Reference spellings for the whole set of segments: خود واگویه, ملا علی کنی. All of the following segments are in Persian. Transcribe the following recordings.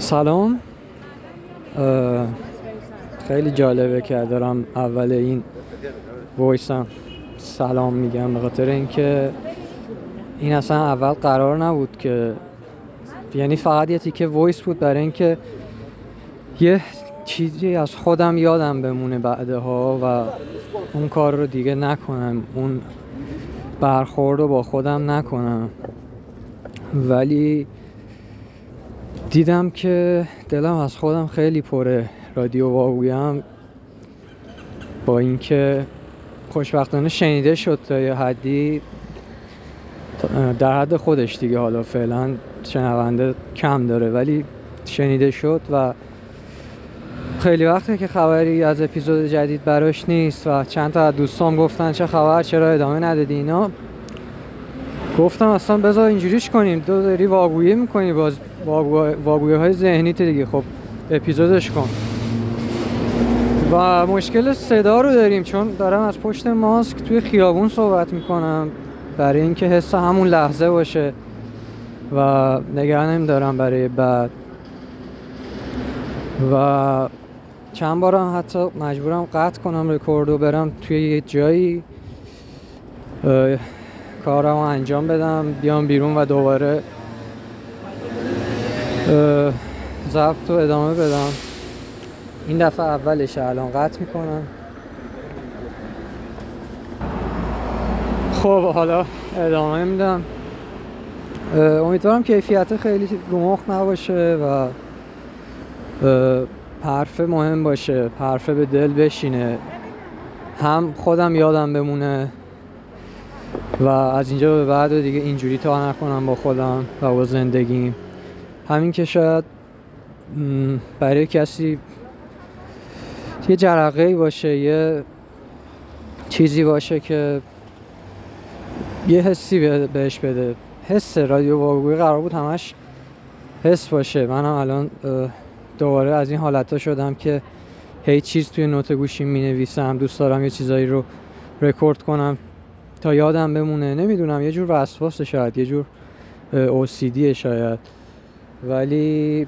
سلام. خیلی جالبه که دارم اول این وایسم سلام میگم، به خاطر اینکه این اصلا اول قرار نبود، که یعنی فقط یه تیکه وایس بود برای اینکه یه چیزی از خودم یادم بمونه بعدها و اون کار رو دیگه نکنم، اون برخورد رو با خودم نکنم. ولی دیدم که دلم از خودم خیلی پره. رادیو واگویه با اینکه خوشبختانه شنیده شد تا یه حدی، در حد خودش دیگه، حالا فعلا شنونده کم داره ولی شنیده شد و خیلی وقته که خبری از اپیزود جدید براش نیست و چند تا از دوستام گفتن چه خبر، چرا ادامه ندادی اینا. گفتم اصلا بذار اینجوریش کنیم، تو داری واگویه میکنی، باز واگویه های ذهنیت دیگه، خب اپیزودش کن. و مشکل صدا رو داریم چون دارم از پشت ماسک توی خیابون صحبت میکنم، برای اینکه حس همون لحظه باشه و نگرانم دارم برای بعد. و چند بارم حتی مجبورم قطع کنم رکوردو، برم توی یه جایی کارم انجام بدم، بیام بیرون و دوباره ضبط و ادامه بدم. این دفعه اولش، الان قطع میکنم. خب حالا ادامه میدم. امیدوارم کیفیت خیلی گمخ نباشه و حرف مهم باشه، حرف به دل بشینه، هم خودم یادم بمونه و از اینجا به بعد دیگه اینجوری تا نکنم با خودم و با زندگیم. همین که شاید برای کسی یه جرقه‌ای باشه، یه چیزی باشه که یه حسی بهش بده. حس رادیو واگویه قرار بود همش حس باشه. منم الان دوباره از این حالت‌ها شدم که هیچ چیز توی نوت گوشیم می‌نویسم، دوست دارم یه چیزایی رو رکورد کنم تا یادم بمونه. نمیدونم، یه جور وسواس، شاید یه جور OCD شاید، ولی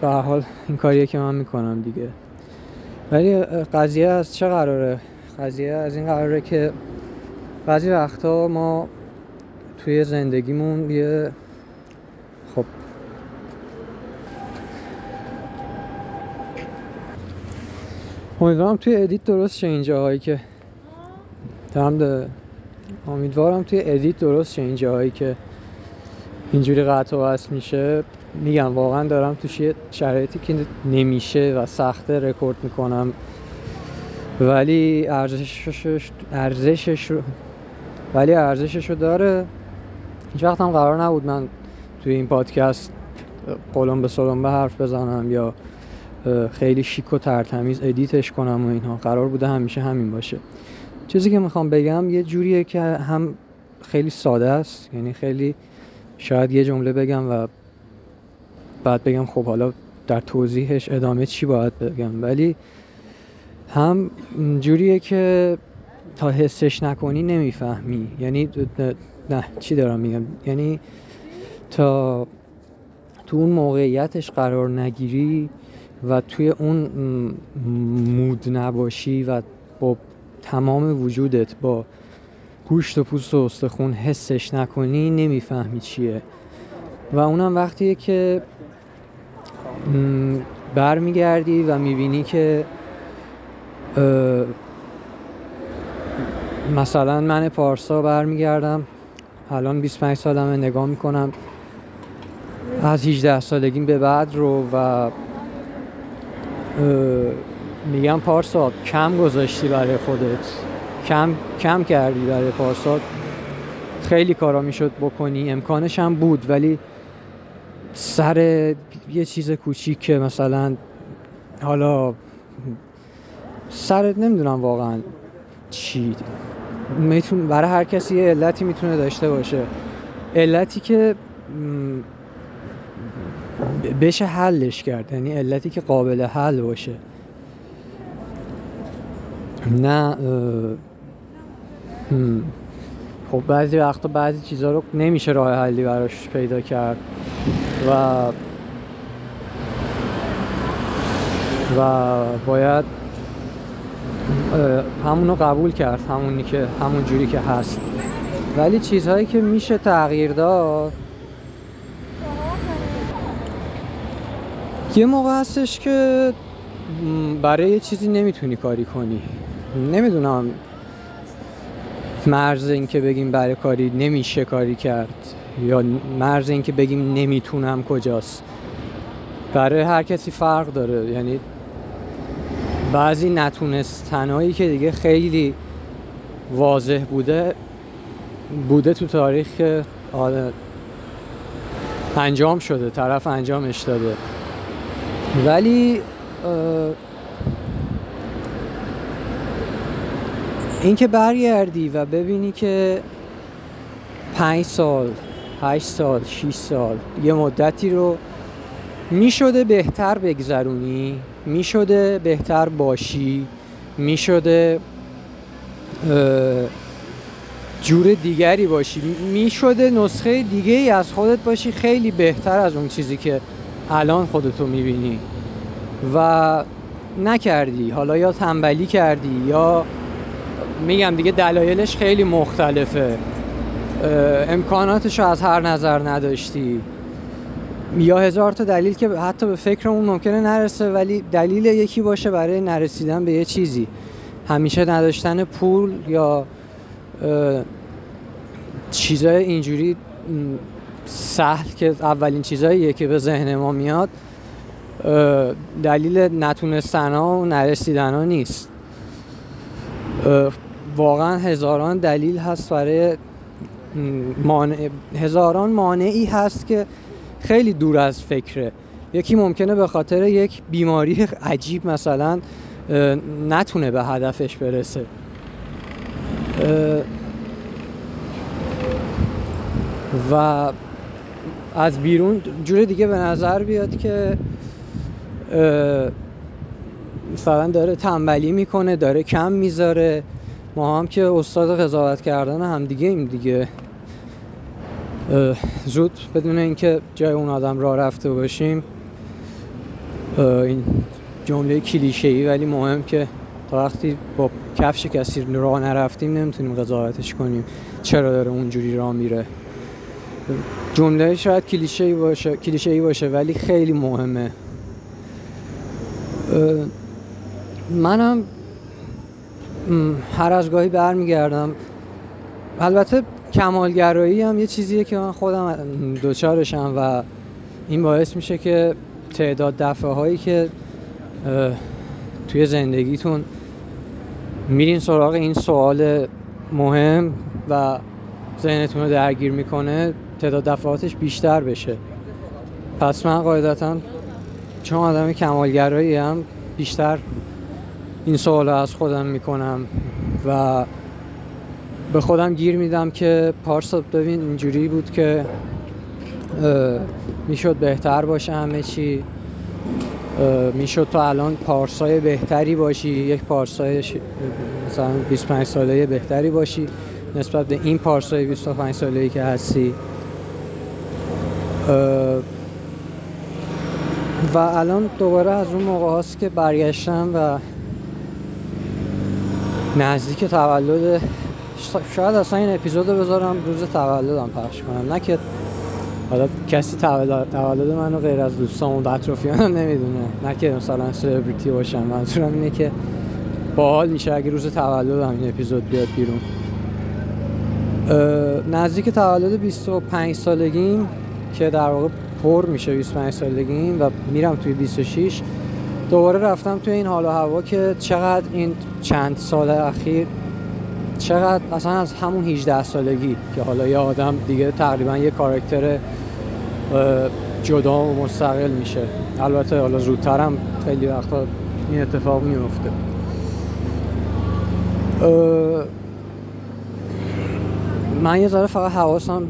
به هر حال این کاریه که من میکنم دیگه. ولی قضیه از چه قراره؟ قضیه از این قراره که بعضی وقتا ما توی زندگیمون یه خب امیدوارم توی ادیت درست شه اینجاهایی که اینجوری قطع و وصل میشه. میگم واقعا دارم توی شرایطی که نمیشه و سخته رکورد میکنم، ولی ارزشش رو داره. هیچ وقت هم قرار نبود من توی این پادکست قلم به سلم به حرف بزنم یا خیلی شیک و ترتمیز ادیتش کنم و اینها. قرار بوده همیشه همین باشه. چیزی که میخوام بگم یه جوریه که هم خیلی ساده است، یعنی خیلی شاید یه جمله بگم و بعد بگم خب حالا در توضیحش ادامه چی باید بگم، ولی هم جوریه که تا حسش نکنی نمیفهمی. یعنی نه چی دارم میگم، یعنی تا تو اون موقعیتش قرار نگیری و توی اون مود نباشی و با تمام وجودت، با گوشت و پوست و استخون حسش نکنی، نمیفهمی چیه. و اونم وقتیه که برمیگردی و میبینی که مثلا من پارسا برمیگردم، الان 25 سالمه، نگاه میکنم از 18 سالگیم به بعد رو و میگم پارسا کم گذاشتی برای خودت، کم کردی برای پارسا، خیلی کارا میشد بکنی، امکانش هم بود، ولی سر یه چیز کوچیک که مثلا حالا سرت نمیدونم واقعا چی میتونه، برای هر کسی یه علتی میتونه داشته باشه، علتی که بشه حلش کرد، یعنی علتی که قابل حل باشه، نه خب بعضی وقتا بعضی چیزا رو نمیشه راه حلی براش پیدا کرد و و باید همونو قبول کرد، همونی که همون جوری که هست. ولی چیزهایی که میشه تغییر داد، یه موقع هستش که برای یه چیزی نمیتونی کاری کنی. نمیدونم مرز این که بگیم برای کاری نمیشه کاری کرد یا مرز این که بگیم نمیتونم کجاست. برای هر کسی فرق داره. یعنی بعضی نتونستنهایی که دیگه خیلی واضح بوده تو تاریخ که انجام شده، طرف انجامش داده، ولی اینکه برگردی و ببینی که 5 سال، 8 سال، 6 سال یه مدتی رو میشده بهتر بگذرونی، میشده بهتر باشی، میشده جور دیگری باشی، میشده نسخه دیگه ای از خودت باشی، خیلی بهتر از اون چیزی که الان خودتو میبینی و نکردی. حالا یا تنبلی کردی یا میگم دیگه دلایلش خیلی مختلفه، امکاناتشو از هر نظر نداشتی یا هزار تا دلیل که حتی به فکرمون ممکنه نرسه ولی دلیل یکی باشه برای نرسیدن به یه چیزی. همیشه نداشتن پول یا چیزای اینجوری سهل که اولین چیزاییه که به ذهن ما میاد، دلیل نتونستن ها و نرسیدن ها نیست. واقعا هزاران دلیل هست برای هزاران مانعی هست که خیلی دور از فکره. یکی ممکنه به خاطر یک بیماری عجیب مثلا نتونه به هدفش برسه. و از بیرون جور دیگه به نظر بیاد که مثلا داره تنبلی میکنه، داره کم میذاره. ما هم که استاد قضاوت کردن هم دیگه ایم دیگه، زود بدون اینکه جای اون آدم را رفته باشیم، این جمله کلیشه‌ای ولی مهم که تا وقتی با کفش کسی را نرفتیم نمیتونیم قضاوتش کنیم چرا داره اونجوری را میره. جمله شاید کلیشه‌ای باشه ولی خیلی مهمه. منم هر از گاهی برمیگردم. البته کمالگرایی هم یه چیزیه که من خودم دوچارشم و این باعث میشه که تعداد دفعه هایی که توی زندگیتون میرین سراغ این سوال مهم و ذهنتون رو درگیر میکنه تعداد دفعاتش بیشتر بشه. پس من قاعدتاً چون آدم کمالگرایی هم بیشتر این سوال رو از خودم میکنم و به خودم گیر میدم که پارسا ببین اینجوری بود که میشد بهتر باشه همه چی، میشد تو الان پارسای بهتری باشی، یک پارسای مثلا 25 ساله بهتری باشی نسبت به این پارسای 25 ساله‌ای که هستی. و الان دوباره از اون موقع هاست که برگشتم و نزدیک تولد، شاید اصلا این اپیزود رو بذارم روز تولدم پخش کنم، نه که حالا کسی تولد منو غیر از دوستام و اطرافیانم نمیدونه، نه که مثلا سلبریتی باشم، منظورم اینه که باحال میشه اگه روز تولدم این اپیزود بیاد بیرون. نزدیک تولد 25 سالگیم که در واقع پر میشه 25 سالگیم و میرم توی 26، دوباره رفتم توی این حال و هوا که چقدر این چند سال اخیر، چقدر اصلا از همون 18 سالگی که حالا یه آدم دیگه تقریبا یه کاراکتر جدا و مستقل میشه، البته حالا زودتر هم خیلی وقتا این اتفاق میفته، من یه ذره فقط حواسم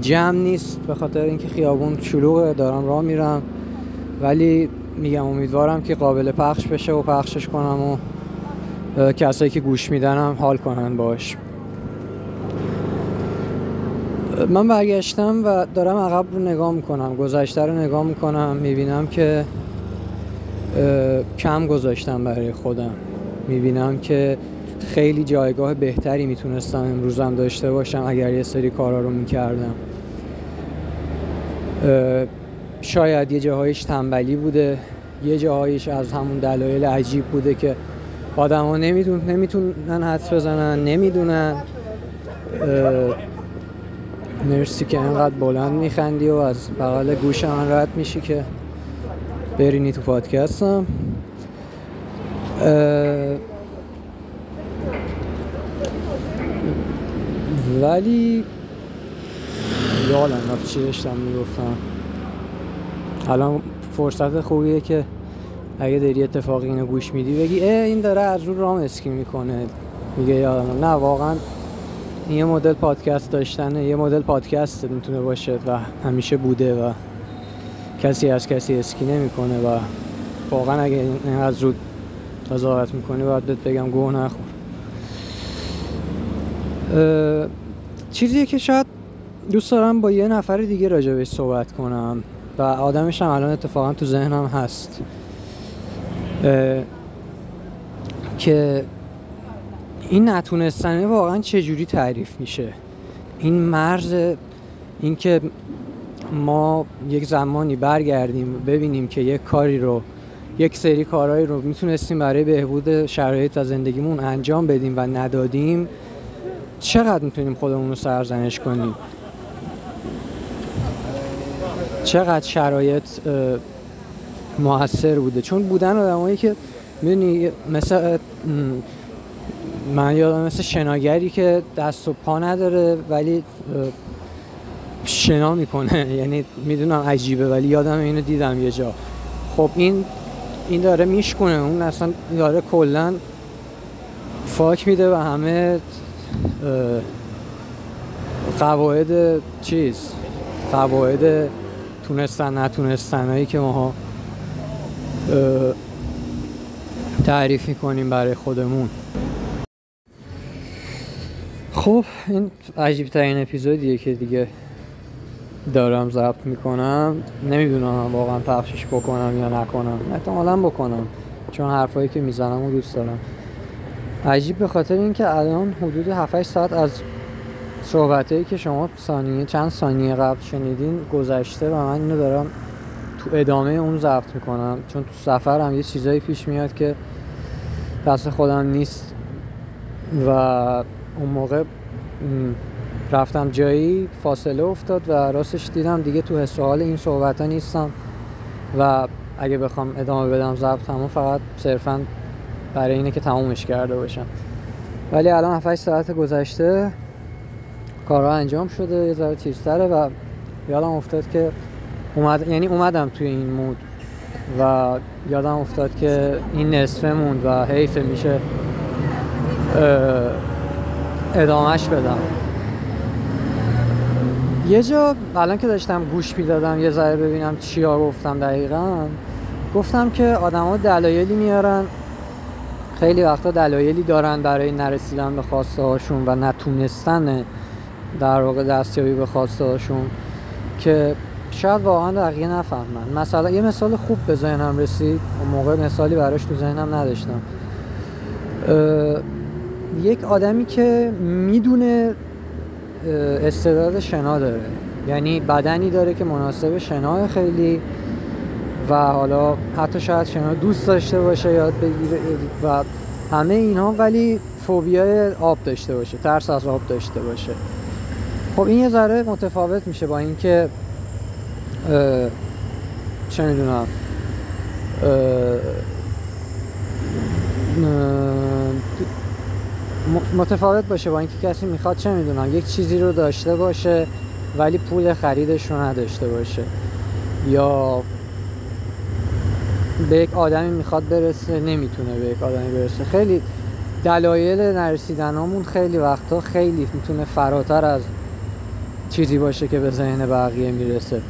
جمع نیست به خاطر اینکه خیابون شلوغه، دارم راه میرم، ولی میگم امیدوارم که قابل پخش بشه و پخشش کنم و کسایی که گوش میدن هم حال کنن باش. من برگشتم و دارم عقب رو نگاه میکنم، گذشته رو نگاه میکنم، میبینم که کم گذاشتم برای خودم. میبینم که خیلی جایگاه بهتری میتونستم امروزم داشته باشم اگر یه سری کارا رو میکردم. شاید یه جاهایش تنبلی بوده، یه جاهایش از همون دلایل عجیب بوده که آدم ها نمیتونن حدس بزنن، نمیدونن. مرسی که انقدر بلند میخندی و از بغل گوش من رد میشی که برینی تو پادکستم. ولی یادم رفت چی داشتم میگفتم. الان فرصت خوبیه که اگه داری اتفاقی اینو گوش میدی بگی این داره از رو رام اسکی میکنه، میگه یادم. نه واقعا این یه مدل پادکست داشتنه، یه مدل پادکست میتونه باشه و همیشه بوده و کسی از کسی اسکی نمیکنه و واقعا اگه از رو قضاوت میکنی باید بهت بگم گوه نخور. چیزیه که شاید دوست دارم با یه نفر دیگه راجبش صحبت کنم و آدمش هم الان اتفاقا تو ذهنم هست که این نتونستنه واقعا چجوری تعریف میشه. این مرز، این که ما یک زمانی برگردیم ببینیم که یک کاری رو، یک سری کارهایی رو میتونستیم برای بهبود شرایط زندگیمون انجام بدیم و ندادیم، چقدر میتونیم خودمون رو سرزنش کنیم، چقدر شرایط موثر بوده. چون بودن آدمایی که میدونی مثلا من یادم مثل شناگری که دست و پا نداره ولی شنا میکنه، یعنی میدونم عجیبه ولی یادم اینو دیدم یه جا. خب این داره میشکنه، اون اصلا داره کلا فاک میده و همه قواعد قواعد تونستن نتونستن هایی که ما تعریف میکنیم برای خودمون. خب این عجیب ترین اپیزودیه که دیگه دارم ضبط میکنم. نمیدونم واقعا پخشش بکنم یا نکنم، احتمالاً بکنم چون حرفایی که میزنم رو دوست دارم. عجیب به خاطر اینکه الان حدود 7-8 ساعت از صحبتایی که شما چند ثانیه قبل شنیدین گذشته و من اینو دارم تو ادامه اون ضبط میکنم، چون تو سفرم یه چیزایی پیش میاد که دست خودم نیست و اون موقع رفتم جایی، فاصله افتاد و راستش دیدم دیگه تو حس و حال این صحبتا نیستم و اگه بخوام ادامه بدم ضبط همون فقط صرفا برای اینه که تمومش کرده باشم. ولی الان 7-8 ساعت گذشته، کارها انجام شده، یه ذره تیزتره و یادم افتاد که اومدم توی این مود و یادم افتاد که این نصفه موند و حیفه میشه ادامهش بدم. یه جا الان که داشتم گوش میدادم یه ذره ببینم چیا گفتم دقیقاً، گفتم که آدما دلایلی میارن، خیلی وقتا دلایلی دارن برای نرسیدن به خواسته هاشون و نتونستن در واقع دستیابی به خواسته هاشون که شاید واقعا دقیقه نفهمن. مثلا یه مثال خوب به ذهنم رسید، اون موقع مثالی براش تو ذهنم نداشتم. یک آدمی که میدونه استعداد شنا داره، یعنی بدنی داره که مناسب شنا خیلی و حالا حتی شاید شنا دوست داشته باشه یاد بگیره و همه اینها، ولی فوبیای آب داشته باشه، ترس از آب داشته باشه. خب این یه ذره متفاوت میشه با اینکه چه میدونم متفاوت باشه با اینکه کسی میخواد چه میدونم یک چیزی رو داشته باشه ولی پول خریدش رو نداشته باشه، یا به یک آدمی میخواد برسه نمیتونه به یک آدمی برسه. خیلی دلایل نرسیدنامون خیلی وقتا خیلی میتونه فراتر از چیزی باشه که به ذهن بقیه میرسه.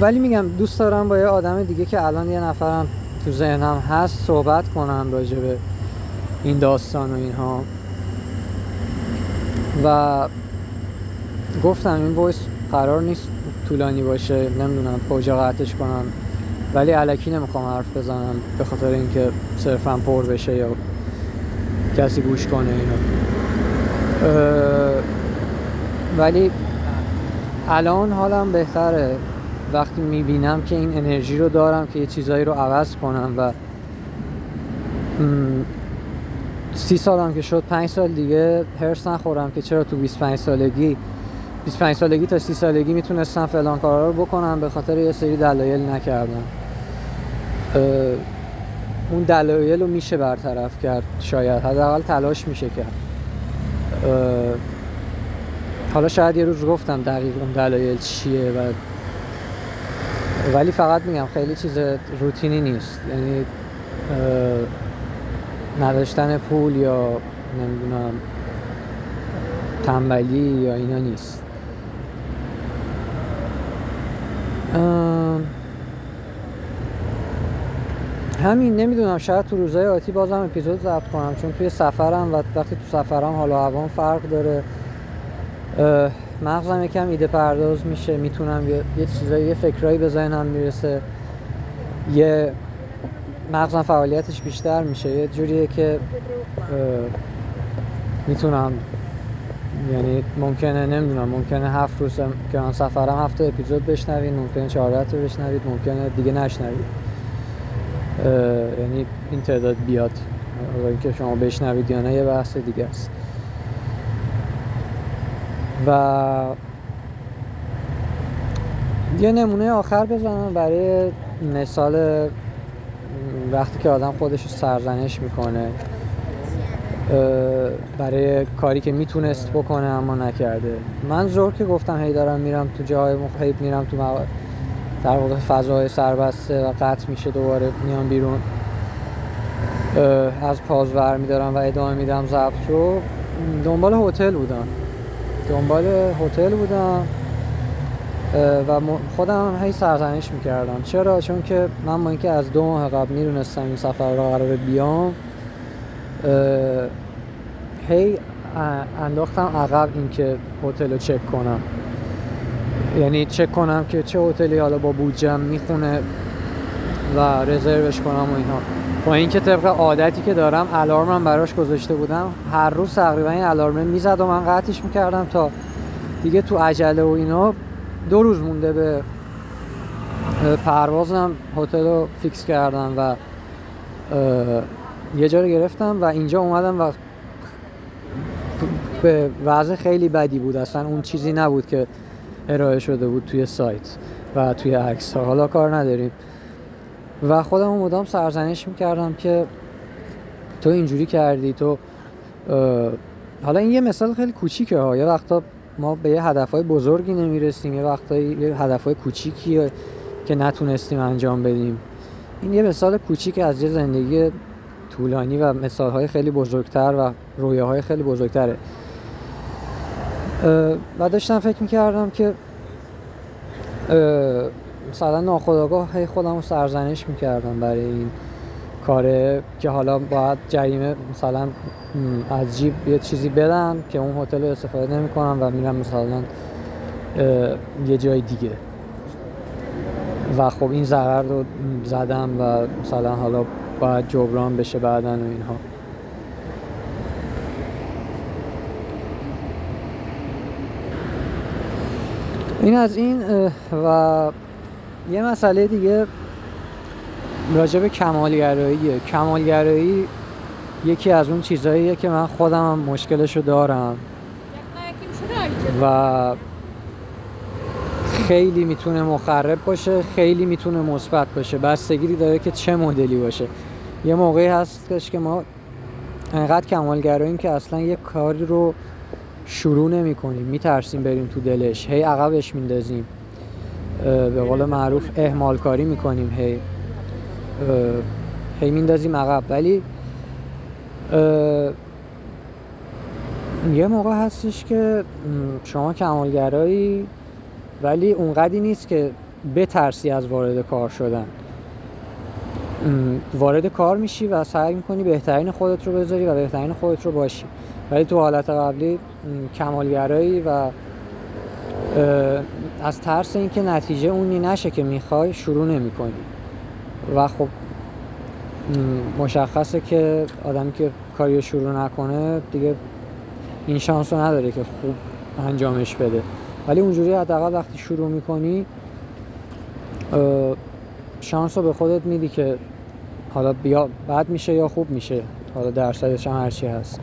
ولی میگم دوست دارم با یه آدم دیگه که الان یه نفرم تو ذهنم هست صحبت کنم راجع به این داستان و اینها. و گفتم این وایس قرار نیست طولانی باشه، نمیدونم کجا قطعش کنم، ولی الکی نمیخوام حرف بزنم به خاطر اینکه صرفا پر بشه یا کسی گوش کنه اینو. ولی الان حالم بهتره وقتی میبینم که این انرژی رو دارم که یه چیزایی رو عوض کنم و 30 سالم که شد 5 سال دیگه هرس نخورم که چرا تو 25 سالگی 25 سالگی تا 30 سالگی میتونستم فلان کارا رو بکنم به خاطر یه سری دلایل نکردم. اون دلایل رو میشه برطرف کرد، شاید حداقل تلاش میشه کرد. حالا شاید یه روز گفتم دقیق اون دلایل چیه، ولی فقط میگم خیلی چیز روتینی نیست، یعنی نداشتن پول یا نمیدونم تنبلی یا اینا نیست. همین، نمیدونم شاید تو روزهای آتی بازم اپیزود ضبط کنم، چون توی سفرم و وقتی تو سفرم حال و هوام فرق داره، مغزم یکم ایده پرداز میشه، میتونم یه چیزایی یه فکرایی به ذهنم میرسه، یه مغزم فعالیتش بیشتر میشه، یه جوریه که میتونم، یعنی ممکنه نمیدونم ممکنه 7 روز که من سفرم 7 اپیزود بشنوید، ممکنه 4 تا بشنوید، ممکنه دیگه نشنوید، یعنی این تعداد بیاد، حالا اینکه شما بشنوید یا نه یه بحث دیگه است. و یه نمونه آخر بزنم برای مثال وقتی که آدم خودش رو سرزنش میکنه برای کاری که میتونست بکنه اما نکرده. من زور که گفتم هی دارم میرم تو جاهای مختلف، میرم تو در واقع فضاهای سربسته و قطع میشه، دوباره میام بیرون از پاز برمیدارم و ادامه میدم ضبط رو. دنبال هتل بودم و خودم هی سرزنش میکردم. چرا؟ چون که من با اینکه از 2 ماه قبل میدونستم این سفر رو قراره بیام، هی انداختم عقب این که هتل رو چک کنم، یعنی چک کنم که چه هتلی حالا با بودجم میخونه و رزروش کنم و اینا. با اینکه طبق عادتی که دارم الارمم براش گذاشته بودم، هر روز تقریبا این الارمه میزد و من قطعش میکردم تا دیگه تو عجله و اینا 2 روز مونده به پروازم هتل رو فیکس کردم و یه جا رو گرفتم و اینجا اومدم و به وضع خیلی بدی بود، اصلا اون چیزی نبود که ارائه شده بود توی سایت و توی عکس ها، حالا کار نداریم. و خودم اون مدام سرزنش میکردم که تو اینجوری کردی، تو حالا این یه مثال خیلی کوچیکه ها، یه وقتا ما به یه هدفهای بزرگی نمیرسیم، یه وقتایی یه هدفهای کوچیکی که نتونستیم انجام بدیم. این یه مثال کوچیک از یه زندگی طولانی و مثالهای خیلی بزرگتر و رویاهای خیلی بزرگتره. و داشتم فکر میکردم که مثلا ناخودآگاه هی خودم رو سرزنش میکردم برای این کاره که حالا باید جریمه مثلا از جیب یه چیزی بدم که اون هتل رو استفاده نمی کنم و میرم مثلا یه جای دیگه و خب این ضرر رو زدم و مثلا حالا باید جبران بشه بعدن و اینها. این از این. و یه مسئله دیگه راجع به کمالگراییه. کمالگرایی یکی از اون چیزاییه که من خودم مشکلشو دارم و خیلی میتونه مخرب باشه، خیلی میتونه مثبت باشه، بستگی داره که چه مدلی باشه. یه موقعی هستش که ما انقدر کمالگراییم که اصلا یه کاری رو شروع نمی کنیم، میترسیم بریم تو دلش، هی عقبش میندازیم، به قول معروف اهمال کاری میکنیم، هی میندازیم عقب. ولی یه موقع هستش که شما کمالگرایی ولی اونقدی نیست که بترسی از وارد کار شدن. وارد کار میشی و سعی میکنی بهترین خودت رو بذاری و بهترین خودت رو باشی، ولی تو حالت قبلی کمالگرایی و از ترس اینکه نتیجه اونی نشه که میخوای شروع نمیکنی. و خب مشخصه که آدمی که کاریو شروع نکنه دیگه این شانس رو نداره که خوب انجامش بده، ولی اونجوری حداقل وقتی شروع میکنی شانس رو به خودت میدی که حالا بیا بد میشه یا خوب میشه، حالا درصدش هم هرچی هست.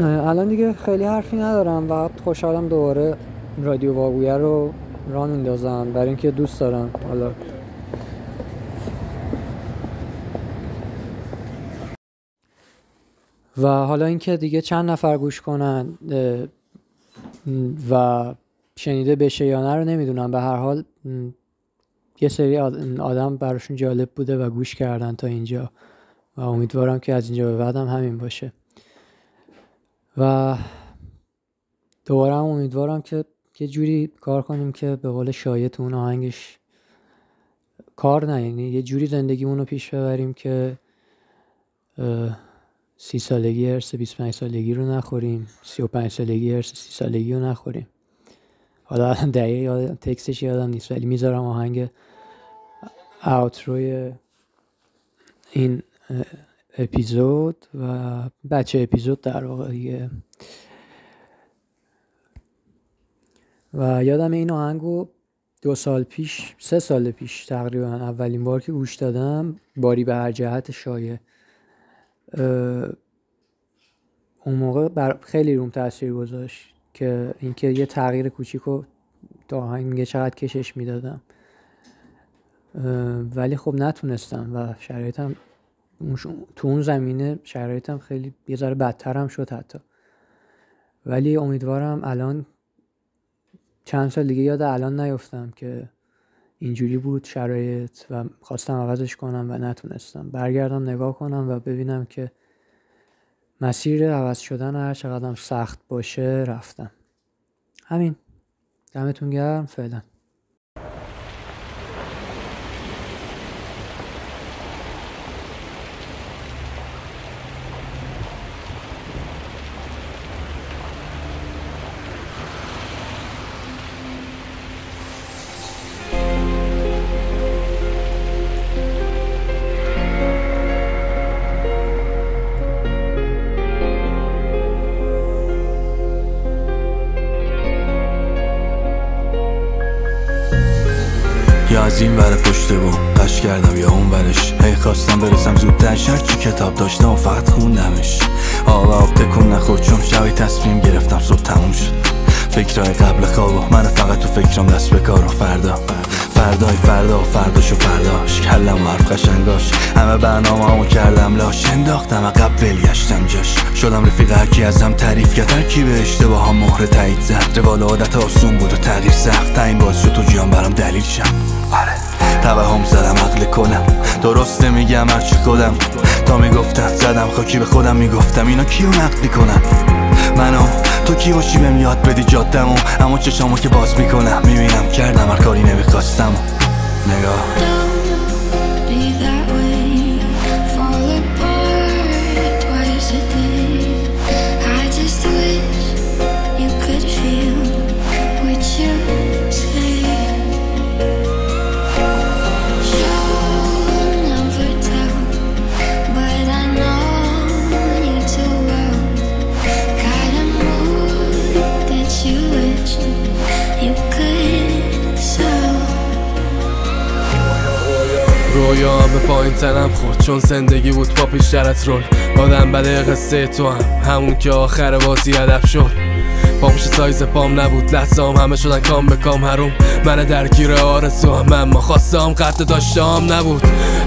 الان دیگه خیلی حرفی ندارم و خوشحالم دوباره رادیو واگویه رو راه میندازم، برای اینکه دوست دارم. حالا و اینکه دیگه چند نفر گوش کنن و شنیده بشه یا نه رو نمیدونم، به هر حال یه سری آدم براشون جالب بوده و گوش کردن تا اینجا و امیدوارم که از اینجا به بعد هم همین باشه. و دوباره هم امیدوارم که یه جوری کار کنیم که به قول شایعه اون آهنگش کار نه، یعنی یه جوری زندگیمون رو پیش ببریم که 30 سالگی هرس 25 سالگی رو نخوریم، 35 سالگی هرس 30 سالگی رو نخوریم. حالا دقیق تکستش یادم نیست، ولی میذارم آهنگ اوتروی این اپیزود و بچه اپیزود در واقعیه. و یادم این آهنگو 2 سال پیش 3 سال پیش تقریبا اولین بار که گوش دادم، باری به هر جهت شایه، اون موقع خیلی روم تاثیر گذاشت که اینکه یه تغییر کوچیکو تا آهنگ میگه چقدر کشش میدادم، ولی خب نتونستم و شرایطم تو اون زمینه شرایطم خیلی یه ذره بدتر هم شد حتی. ولی امیدوارم الان چند سال دیگه یاد الان نیفتم که اینجوری بود شرایط و خواستم عوضش کنم و نتونستم، برگردم نگاه کنم و ببینم که مسیر عوض شدن هر چقدرم سخت باشه رفتم. همین، دمتون گرم، فعلا. از این ور پشت بوم قش کردم یا اون ورش، هی خواستم برسم زودتر، شرکی کتاب داشتم و فقط خوندمش. آقا آبتکون نخور چون شبی تصمیم گرفتم صبح تموم شد فکرهای قبل خواب، من فقط تو فکرم دست به کار و فردا فردای فردا و فرداش و فرداش، کلم و حرف قشنگاش، همه برنامه همو کردم لاش، انداختم عقب بلگشتم جاش، شدم رفیق هرکی ازم تعریف کرد، هرکی به اشتباهام مهر تایید زد، روال عادت آسون بود و تغییر سخت، تعیین باعث شد تو جیان برام دلیل شم. آره توهم زدم عقل کنم درست نمیگم هرچی خودم تا میگفتم زدم خاکی به خودم، میگفتم اینا کیو نقد میکنم، منو تو کی باشی بهم یاد بدی جادمو، اما چشامو که باز میکنم میبینم کردم هر کاری نمیخواستم. نگاه رویا به پایین تنم خورد چون زندگی بود با پیشترت رول، آدم بده قصه تو هم همون که آخر بازی ادب شد، پامش سایز پام نبود لحظام همه شدن کام به کام حروم، من درگیر آرزو هم اما خواستم قطع داشتم نبود،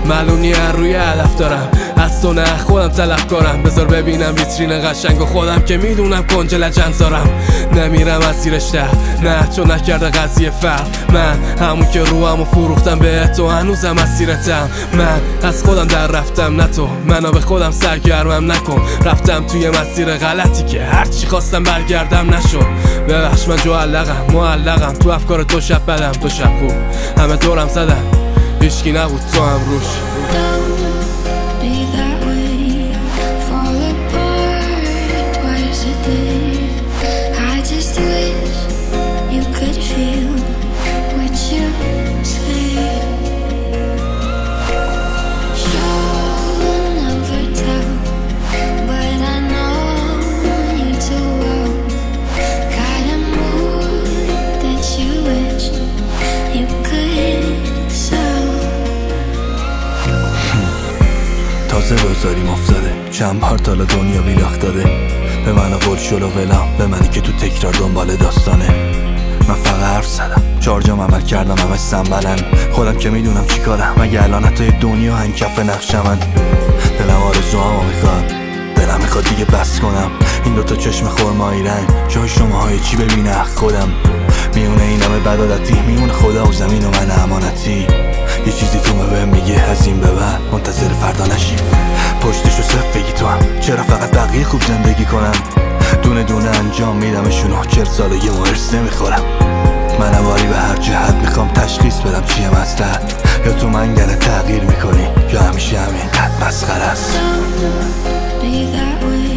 معلومی هر روی علف دارم از تو نه خودم تلف کارم، بذار ببینم ویترین قشنگ و خودم که میدونم کنج لجن زارم، نمیرم از سیرش ده نه چون نکرده قضیه فرق، من همون که روحم و فروختم به تو هنوزم از سیرتم، من از خودم در رفتم نه تو منو به خودم سرگرمم نکن، رفتم توی مسیر غلطی که هرچی خواستم برگردم نشد، ببخش من جو علقم معلقم تو افکار تو شب بدم تو شب خوب همه دورم زدم هیچکی نبود تو هم روش. چند بار تالا دنیا بیراخ داده به من قول شل و ولم، به منی که تو تکرار دنبال داستانه. من فقط حرف زدم، چار جام عمل کردم، همش سنبلن. خودم که میدونم چی کارم، مگه الان حتی دنیا هنکف نقشمن. دلم آرزوام و میخواد، دلم میخواد دیگه بس کنم این دوتا چشم خرمایی رنگ. جای شماهای چی ببینه خودم میونه این همه بدعادتی، میونه خدا و زمین و من امانتی. یه چیزی تو به میگه از این به بعد منتظر فردا نشیم، پشتشو صف بگی تو هم. چرا فقط بقیه خوب زندگی کنم؟ دونه دونه انجام میدمشون، 40 سالگی و ارث نمیخورم. منم واری به هر جهت میخوام تشخیص بدم چیه مصلحت. یا تو من گله تغییر میکنی یا همیشه همین قد مسخره است. Be that way.